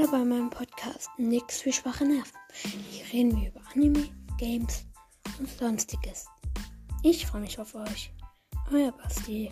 Hallo bei meinem Podcast Nix für schwache Nerven. Hier reden wir über Anime, Games und Sonstiges. Ich freue mich auf euch. Euer Basti.